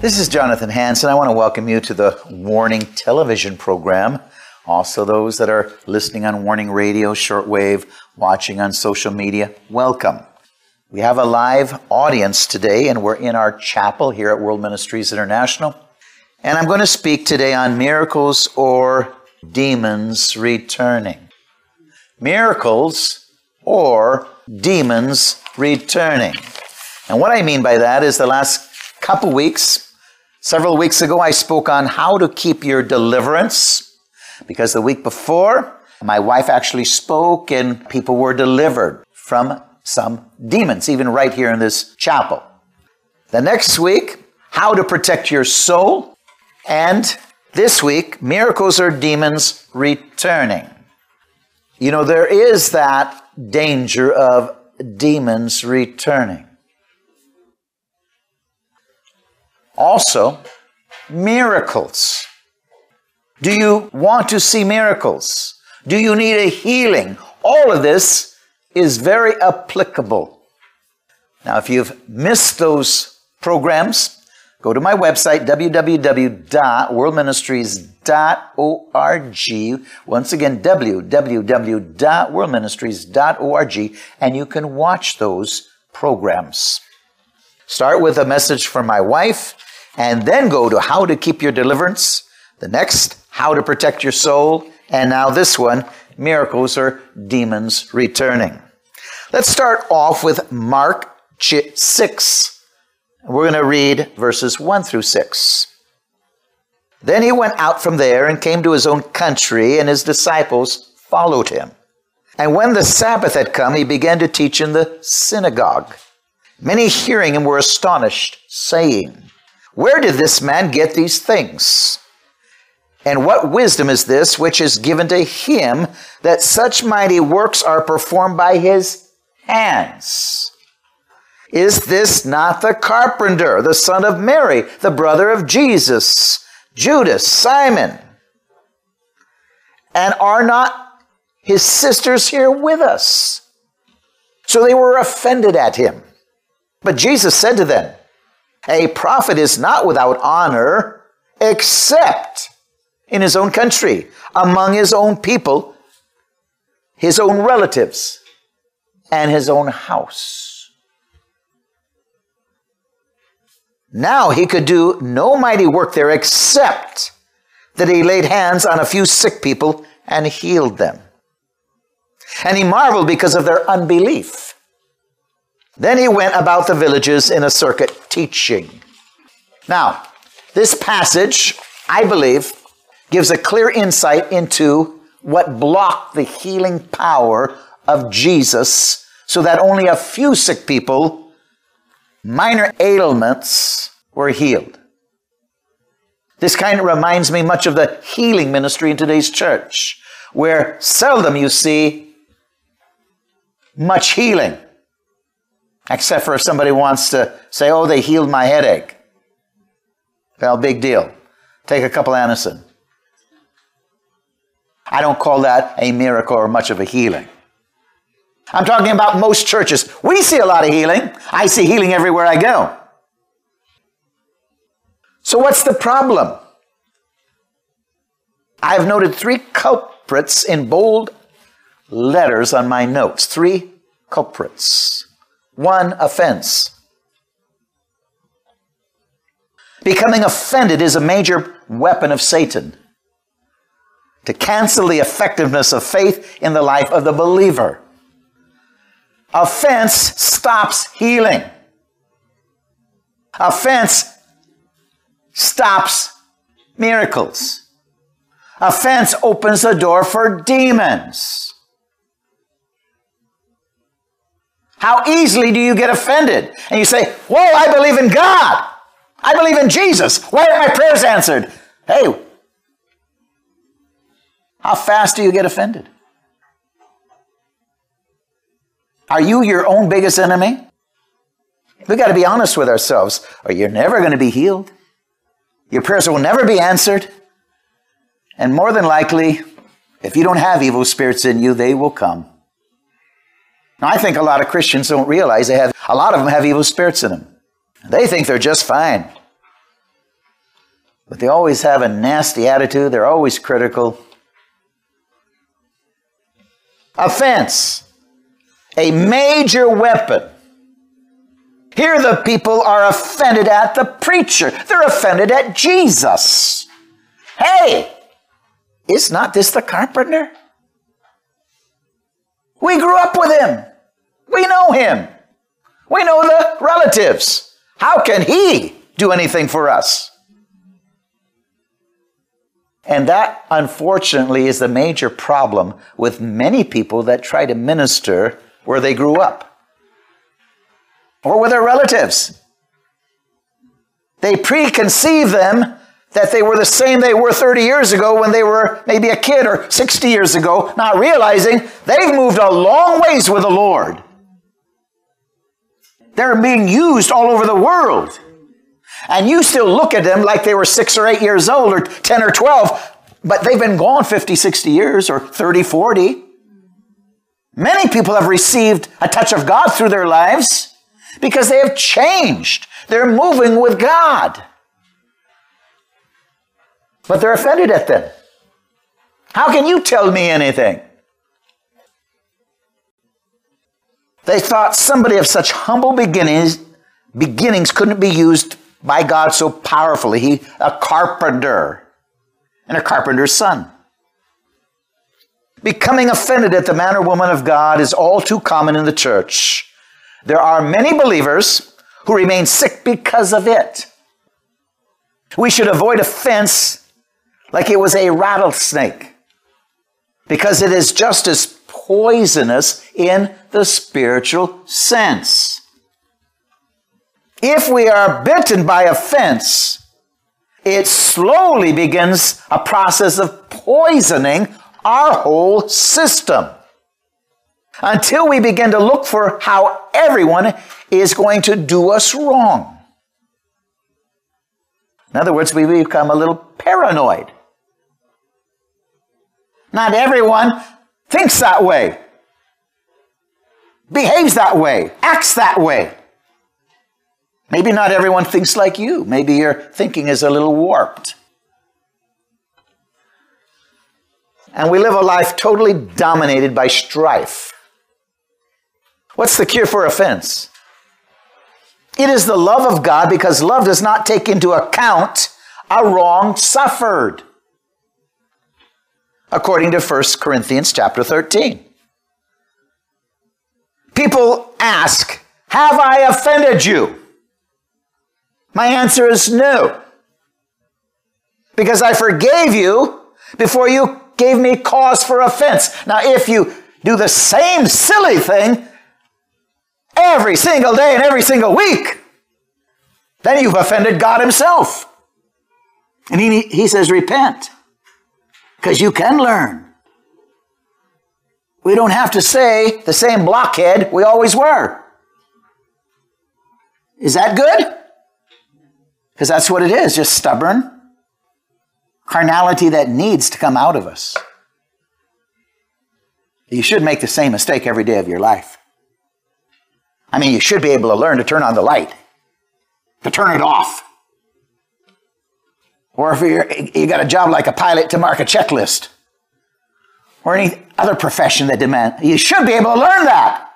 This is Jonathan Hansen. I want to welcome you to the Warning Television program. Also, those that are listening on Warning Radio, shortwave, watching on social media, welcome. We have a live audience today, and we're in our chapel here at World Ministries International. And I'm going to speak today on miracles or demons returning. Miracles or demons returning. And what I mean by that is the last couple weeks, several weeks ago, I spoke on how to keep your deliverance, because the week before, my wife actually spoke and people were delivered from some demons, even right here in this chapel. The next week, how to protect your soul. And this week, miracles or demons returning. You know, there is that danger of demons returning. Also, miracles. Do you want to see miracles? Do you need a healing? All of this is very applicable. Now, if you've missed those programs, go to my website, www.worldministries.org. Once again, www.worldministries.org, and you can watch those programs. Start with a message from my wife, and then go to how to keep your deliverance, the next, how to protect your soul, and now this one, miracles or demons returning. Let's start off with Mark 6. We're going to read verses 1 through 6. Then he went out from there and came to his own country, and his disciples followed him. And when the Sabbath had come, he began to teach in the synagogue. Many hearing him were astonished, saying, "Where did this man get these things? And what wisdom is this which is given to him, that such mighty works are performed by his hands? Is this not the carpenter, the son of Mary, the brother of Jesus, Judas, Simon? And are not his sisters here with us?" So they were offended at him. But Jesus said to them, "A prophet is not without honor, except in his own country, among his own people, his own relatives, and his own house." Now he could do no mighty work there, except that he laid hands on a few sick people and healed them. And he marveled because of their unbelief. Then he went about the villages in a circuit teaching. Now, this passage, I believe, gives a clear insight into what blocked the healing power of Jesus, so that only a few sick people, minor ailments, were healed. This kind of reminds me much of the healing ministry in today's church, where seldom you see much healing, except for if somebody wants to say, "Oh, they healed my headache." Well, big deal. Take a couple Anacin. I don't call that a miracle or much of a healing. I'm talking about most churches. We see a lot of healing. I see healing everywhere I go. So what's the problem? I've noted three culprits in bold letters on my notes. Three culprits. One offense. Becoming offended is a major weapon of Satan to cancel the effectiveness of faith in the life of the believer. Offense stops healing. Offense stops miracles. Offense opens the door for demons. How easily do you get offended? And you say, whoa, I believe in God. I believe in Jesus. Why aren't my prayers answered? Hey, how fast do you get offended? Are you your own biggest enemy? We've got to be honest with ourselves, or you're never going to be healed. Your prayers will never be answered. And more than likely, if you don't have evil spirits in you, they will come. Now, I think a lot of Christians don't realize a lot of them have evil spirits in them. They think they're just fine. But they always have a nasty attitude. They're always critical. Offense. A major weapon. Here the people are offended at the preacher. They're offended at Jesus. Hey, is not this the carpenter? We grew up with him. We know him. We know the relatives. How can he do anything for us? And that, unfortunately, is the major problem with many people that try to minister where they grew up or with their relatives. They preconceive them that they were the same they were 30 years ago when they were maybe a kid or 60 years ago, not realizing they've moved a long ways with the Lord. They're being used all over the world. And you still look at them like they were 6 or 8 years old or 10 or 12, but they've been gone 50, 60 years or 30, 40. Many people have received a touch of God through their lives because they have changed. They're moving with God. But they're offended at them. How can you tell me anything? They thought somebody of such humble beginnings couldn't be used by God so powerfully. He, a carpenter, and a carpenter's son. Becoming offended at the man or woman of God is all too common in the church. There are many believers who remain sick because of it. We should avoid offense like it was a rattlesnake, because it is just as poisonous in the spiritual sense. If we are bitten by offense, it slowly begins a process of poisoning our whole system until we begin to look for how everyone is going to do us wrong. In other words, we become a little paranoid. Not everyone thinks that way, behaves that way, acts that way. Maybe not everyone thinks like you. Maybe your thinking is a little warped. And we live a life totally dominated by strife. What's the cure for offense? It is the love of God, because love does not take into account a wrong suffered, according to 1 Corinthians chapter 13. People ask, have I offended you? My answer is no, because I forgave you before you gave me cause for offense. Now, if you do the same silly thing every single day and every single week, then you've offended God himself. And he says, repent, because you can learn. We don't have to say the same blockhead we always were. Is that good? Because that's what it is, just stubborn carnality that needs to come out of us. You should make the same mistake every day of your life. I mean, you should be able to learn to turn on the light, to turn it off. Or if you got a job like a pilot, to mark a checklist. Or any other profession that demands, you should be able to learn that.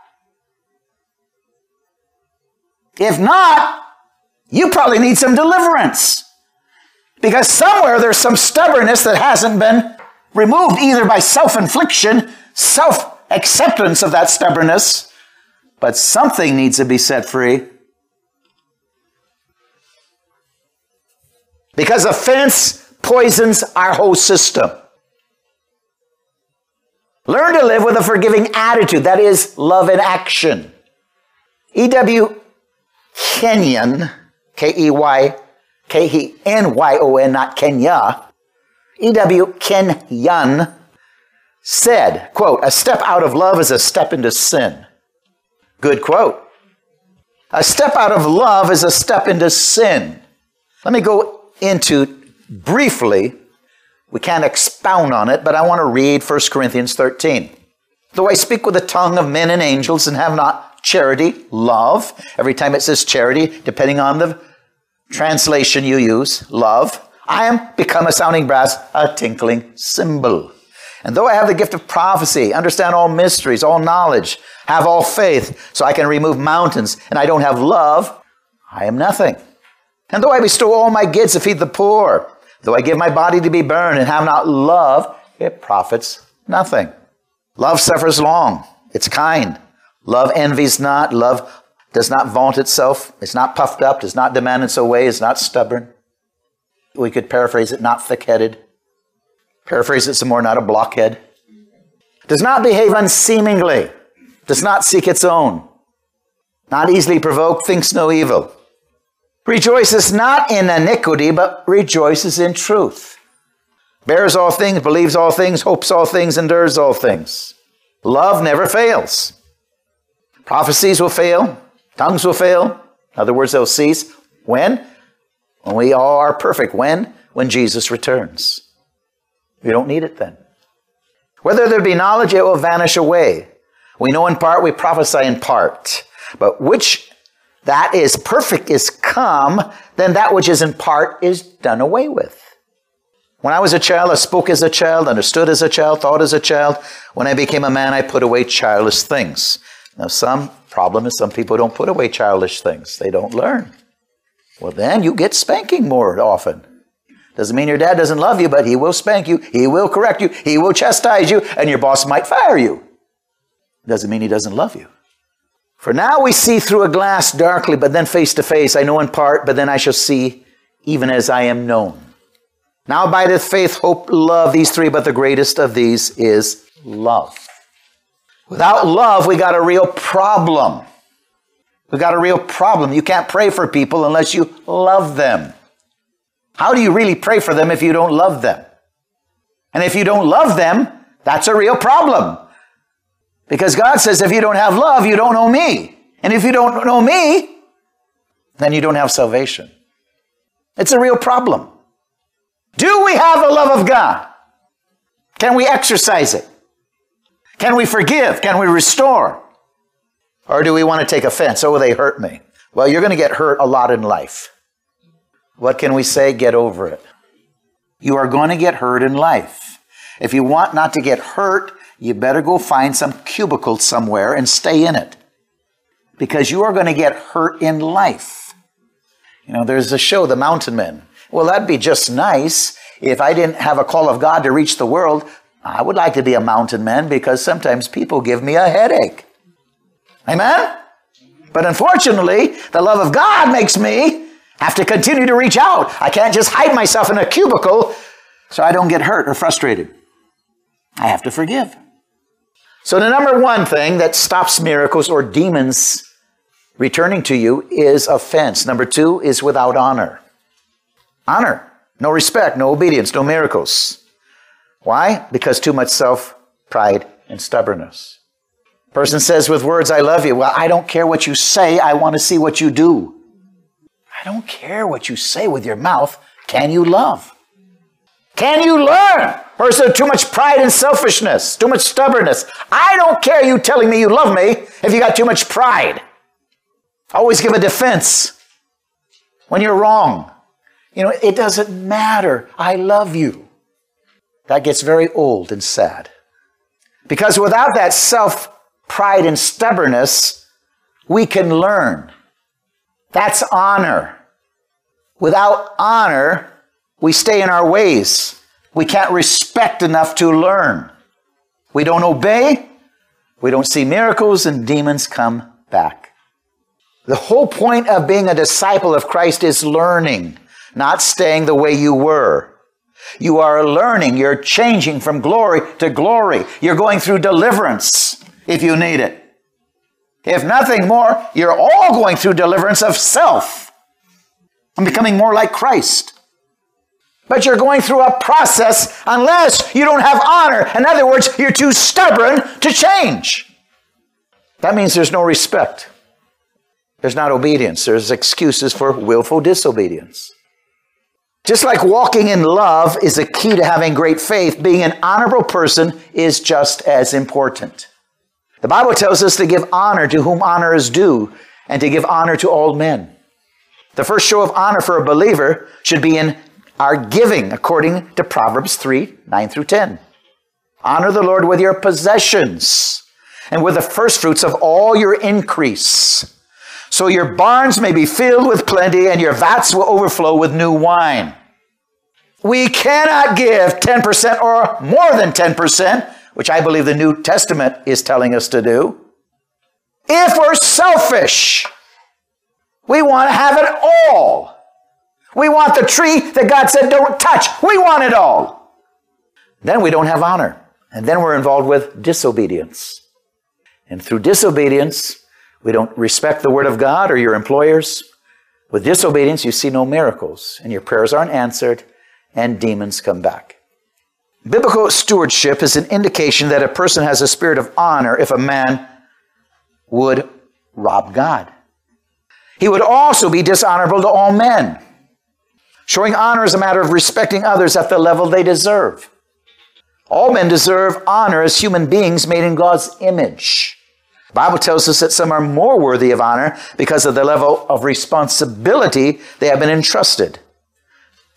If not, you probably need some deliverance, because somewhere there's some stubbornness that hasn't been removed, either by self-infliction, self-acceptance of that stubbornness, but something needs to be set free. Because offense poisons our whole system. Learn to live with a forgiving attitude. That is love in action. E.W. Kenyon, K-E-N-Y-O-N, not Kenya. E.W. Kenyon said, quote, "A step out of love is a step into sin." Good quote. A step out of love is a step into sin. Let me go into briefly, we can't expound on it, but I want to read 1 Corinthians 13. "Though I speak with the tongue of men and angels and have not charity," love. Every time it says charity, depending on the translation you use, love, "I am become a sounding brass, a tinkling cymbal. And though I have the gift of prophecy, understand all mysteries, all knowledge, have all faith, so I can remove mountains, and I don't have love, I am nothing. And though I bestow all my goods to feed the poor, though I give my body to be burned and have not love, it profits nothing. Love suffers long. It's kind. Love envies not. Love does not vaunt itself. It's not puffed up. Does not demand its own way. It's not stubborn." We could paraphrase it, not thick-headed. Paraphrase it some more, not a blockhead. "Does not behave unseemingly. Does not seek its own. Not easily provoked. Thinks no evil. Rejoices not in iniquity, but rejoices in truth. Bears all things, believes all things, hopes all things, endures all things. Love never fails. Prophecies will fail. Tongues will fail." In other words, they'll cease. When? When we all are perfect. When? When Jesus returns. We don't need it then. "Whether there be knowledge, it will vanish away. We know in part, we prophesy in part. But which that is perfect is come, then that which is in part is done away with. When I was a child, I spoke as a child, understood as a child, thought as a child. When I became a man, I put away childish things." Now, some problem is some people don't put away childish things. They don't learn. Well, then you get spanking more often. Doesn't mean your dad doesn't love you, but he will spank you. He will correct you. He will chastise you, and your boss might fire you. Doesn't mean he doesn't love you. "For now we see through a glass darkly, but then face to face. I know in part, but then I shall see even as I am known. Now abideth faith, hope, love, these three, but the greatest of these is love." Without love, we got a real problem. We got a real problem. You can't pray for people unless you love them. How do you really pray for them if you don't love them? And if you don't love them, that's a real problem. Because God says, if you don't have love, you don't know me. And if you don't know me, then you don't have salvation. It's a real problem. Do we have the love of God? Can we exercise it? Can we forgive? Can we restore? Or do we want to take offense? "Oh, they hurt me." Well, you're going to get hurt a lot in life. What can we say? Get over it. You are going to get hurt in life. If you want not to get hurt, you better go find some cubicle somewhere and stay in it, because you are going to get hurt in life. You know, there's a show, The Mountain Men. Well, that'd be just nice if I didn't have a call of God to reach the world. I would like to be a mountain man, because sometimes people give me a headache. Amen? But unfortunately, the love of God makes me have to continue to reach out. I can't just hide myself in a cubicle so I don't get hurt or frustrated. I have to forgive. So the number one thing that stops miracles or demons returning to you is offense. Number two is without honor. Honor. No respect, no obedience, no miracles. Why? Because too much self, pride, and stubbornness. Person says with words, "I love you." Well, I don't care what you say. I want to see what you do. I don't care what you say with your mouth. Can you love? Can you learn? Person, too much pride and selfishness, too much stubbornness. I don't care you telling me you love me if you got too much pride. Always give a defense when you're wrong. You know, it doesn't matter. I love you. That gets very old and sad. Because without that self-pride and stubbornness, we can learn. That's honor. Without honor, we stay in our ways. We can't respect enough to learn. We don't obey. We don't see miracles, and demons come back. The whole point of being a disciple of Christ is learning, not staying the way you were. You are learning. You're changing from glory to glory. You're going through deliverance if you need it. If nothing more, you're all going through deliverance of self and becoming more like Christ. But you're going through a process unless you don't have honor. In other words, you're too stubborn to change. That means there's no respect. There's not obedience. There's excuses for willful disobedience. Just like walking in love is the key to having great faith, being an honorable person is just as important. The Bible tells us to give honor to whom honor is due and to give honor to all men. The first show of honor for a believer should be in our giving, according to Proverbs 3, 9 through 10. Honor the Lord with your possessions and with the first fruits of all your increase, so your barns may be filled with plenty and your vats will overflow with new wine. We cannot give 10% or more than 10%, which I believe the New Testament is telling us to do, if we're selfish. We want to have it all. We want the tree that God said don't touch. We want it all. Then we don't have honor. And then we're involved with disobedience. And through disobedience, we don't respect the word of God or your employers. With disobedience, you see no miracles, and your prayers aren't answered, and demons come back. Biblical stewardship is an indication that a person has a spirit of honor if a man would rob God. He would also be dishonorable to all men. Showing honor is a matter of respecting others at the level they deserve. All men deserve honor as human beings made in God's image. The Bible tells us that some are more worthy of honor because of the level of responsibility they have been entrusted.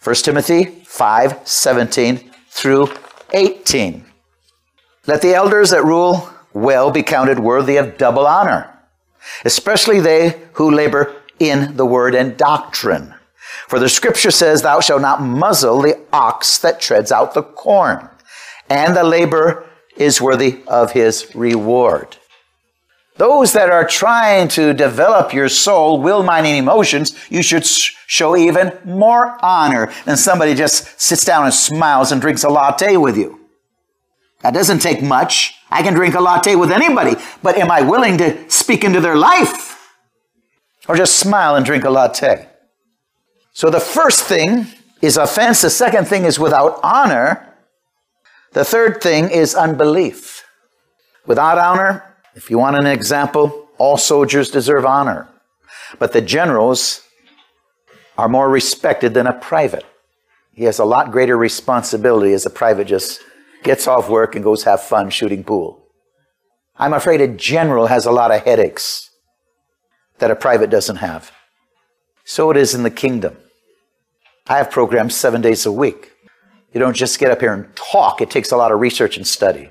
1 Timothy 5, 17 through 18. Let the elders that rule well be counted worthy of double honor, especially they who labor in the word and doctrine. For the scripture says, thou shalt not muzzle the ox that treads out the corn, and the laborer is worthy of his reward. Those that are trying to develop your soul, will, mind, and emotions, you should show even more honor than somebody just sits down and smiles and drinks a latte with you. That doesn't take much. I can drink a latte with anybody, but am I willing to speak into their life? Or just smile and drink a latte? So the first thing is offense. The second thing is without honor. The third thing is unbelief. Without honor, if you want an example, all soldiers deserve honor, but the generals are more respected than a private. He has a lot greater responsibility, as a private just gets off work and goes have fun shooting pool. I'm afraid a general has a lot of headaches that a private doesn't have. So it is in the kingdom. I have programs 7 days a week. You don't just get up here and talk. It takes a lot of research and study.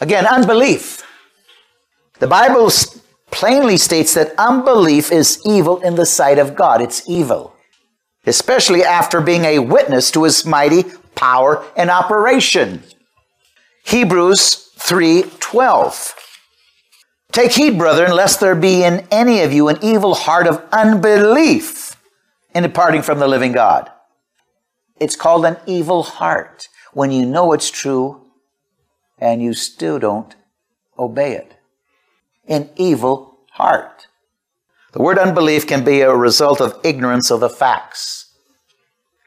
Again, unbelief. The Bible plainly states that unbelief is evil in the sight of God. It's evil, especially after being a witness to his mighty power and operation. Hebrews 3:12. Take heed, brethren, lest there be in any of you an evil heart of unbelief in departing from the living God. It's called an evil heart when you know it's true and you still don't obey it. An evil heart. The word unbelief can be a result of ignorance of the facts,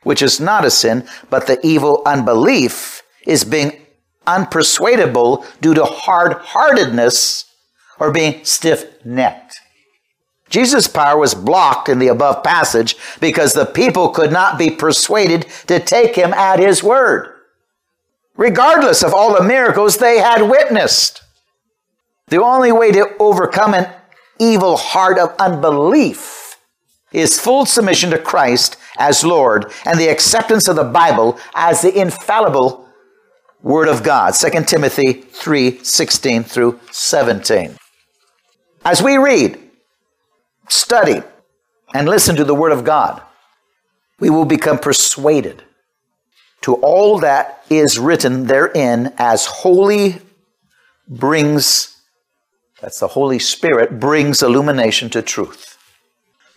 which is not a sin, but the evil unbelief is being unpersuadable due to hard-heartedness or being stiff-necked. Jesus' power was blocked in the above passage because the people could not be persuaded to take him at his word, regardless of all the miracles they had witnessed. The only way to overcome an evil heart of unbelief is full submission to Christ as Lord and the acceptance of the Bible as the infallible Word of God. 2 Timothy 3, 16 through 17. As we read, study, and listen to the Word of God, we will become persuaded to all that is written therein, as holy brings, that's the Holy Spirit, brings illumination to truth.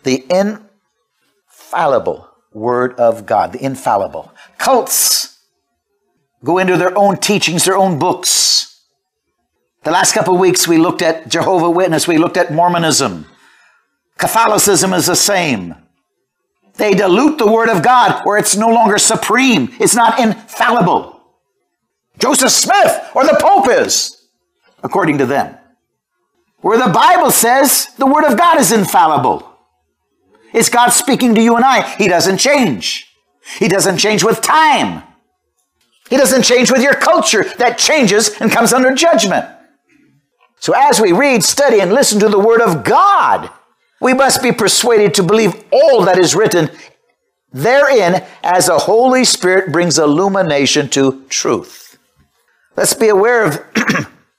The infallible Word of God, the infallible. Cults go into their own teachings, their own books. The last couple of weeks we looked at Jehovah's Witness, we looked at Mormonism. Catholicism is the same. They dilute the Word of God where it's no longer supreme. It's not infallible. Joseph Smith or the Pope is, according to them. Where the Bible says the Word of God is infallible. It's God speaking to you and I. He doesn't change. He doesn't change with time. He doesn't change with your culture. That changes and comes under judgment. So as we read, study, and listen to the Word of God, we must be persuaded to believe all that is written therein, as the Holy Spirit brings illumination to truth. Let's be aware of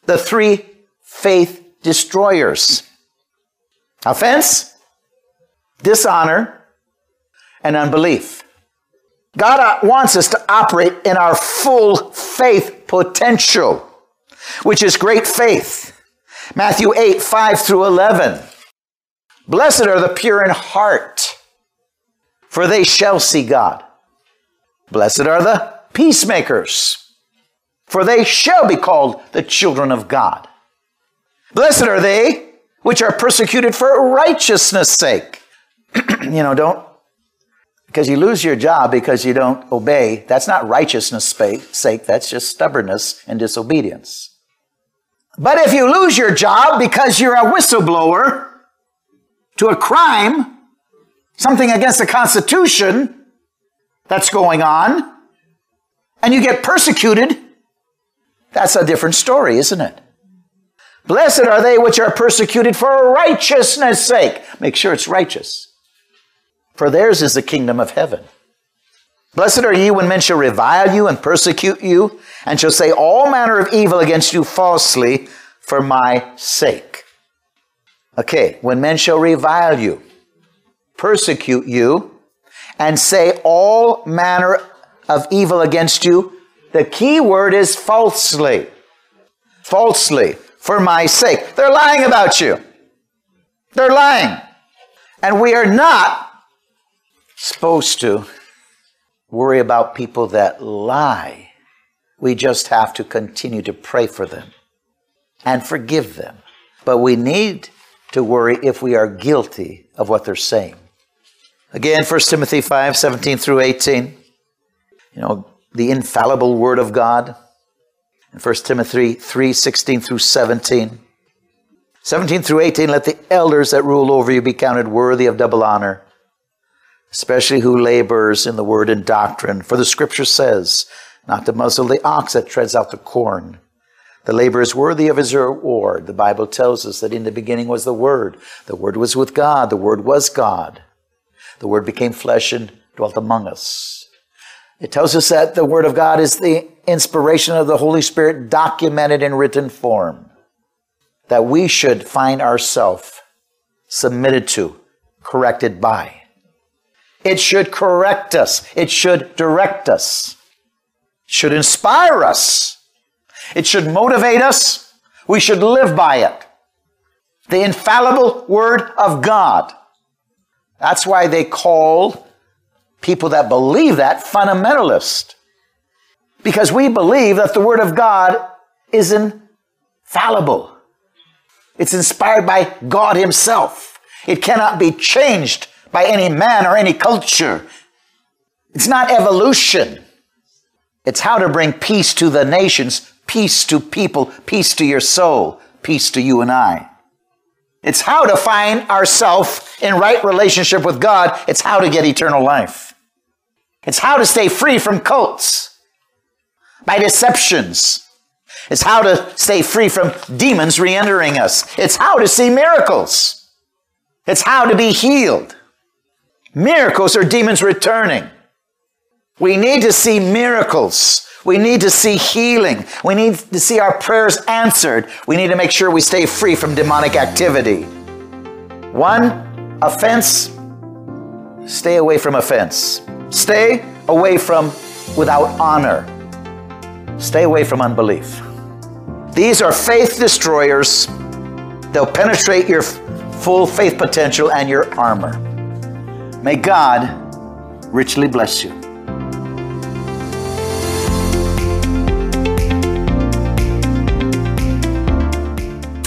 the three faith destroyers: offense, dishonor, and unbelief. God wants us to operate in our full faith potential, which is great faith. Matthew 8, 5 through 11. Blessed are the pure in heart, for they shall see God. Blessed are the peacemakers, for they shall be called the children of God. Blessed are they which are persecuted for righteousness' sake. Because you lose your job because you don't obey, that's not righteousness' sake, that's just stubbornness and disobedience. But if you lose your job because you're a whistleblower to a crime, something against the Constitution that's going on, and you get persecuted, that's a different story, isn't it? Blessed are they which are persecuted for righteousness' sake. Make sure it's righteous, for theirs is the kingdom of heaven. Blessed are ye when men shall revile you and persecute you, and shall say all manner of evil against you falsely for my sake. Okay, when men shall revile you, persecute you, and say all manner of evil against you, the key word is falsely. Falsely, for my sake. They're lying about you. They're lying. And we are not supposed to worry about people that lie. We just have to continue to pray for them and forgive them. But we need to worry if we are guilty of what they're saying. Again, 1 Timothy 5, 17 through 18. The infallible Word of God. And 1 Timothy 3, 16 through 17. 17 through 18, let the elders that rule over you be counted worthy of double honor, especially who labors in the word and doctrine. For the Scripture says, not to muzzle the ox that treads out the corn. The laborer is worthy of his reward. The Bible tells us that in the beginning was the Word. The Word was with God. The Word was God. The Word became flesh and dwelt among us. It tells us that the Word of God is the inspiration of the Holy Spirit documented in written form, that we should find ourselves submitted to, corrected by. It should correct us. It should direct us. It should inspire us. It should motivate us. We should live by it. The infallible Word of God. That's why they call people that believe that fundamentalist. Because we believe that the Word of God is infallible. It's inspired by God Himself. It cannot be changed by any man or any culture. It's not evolution. It's how to bring peace to the nations, peace to people, peace to your soul, peace to you and I. It's how to find ourselves in right relationship with God. It's how to get eternal life. It's how to stay free from cults, by deceptions. It's how to stay free from demons re-entering us. It's how to see miracles. It's how to be healed. Miracles or demons returning. We need to see miracles. We need to see healing. We need to see our prayers answered. We need to make sure we stay free from demonic activity. One, offense. Stay away from offense. Stay away from without honor. Stay away from unbelief. These are faith destroyers. They'll penetrate your full faith potential and your armor. May God richly bless you.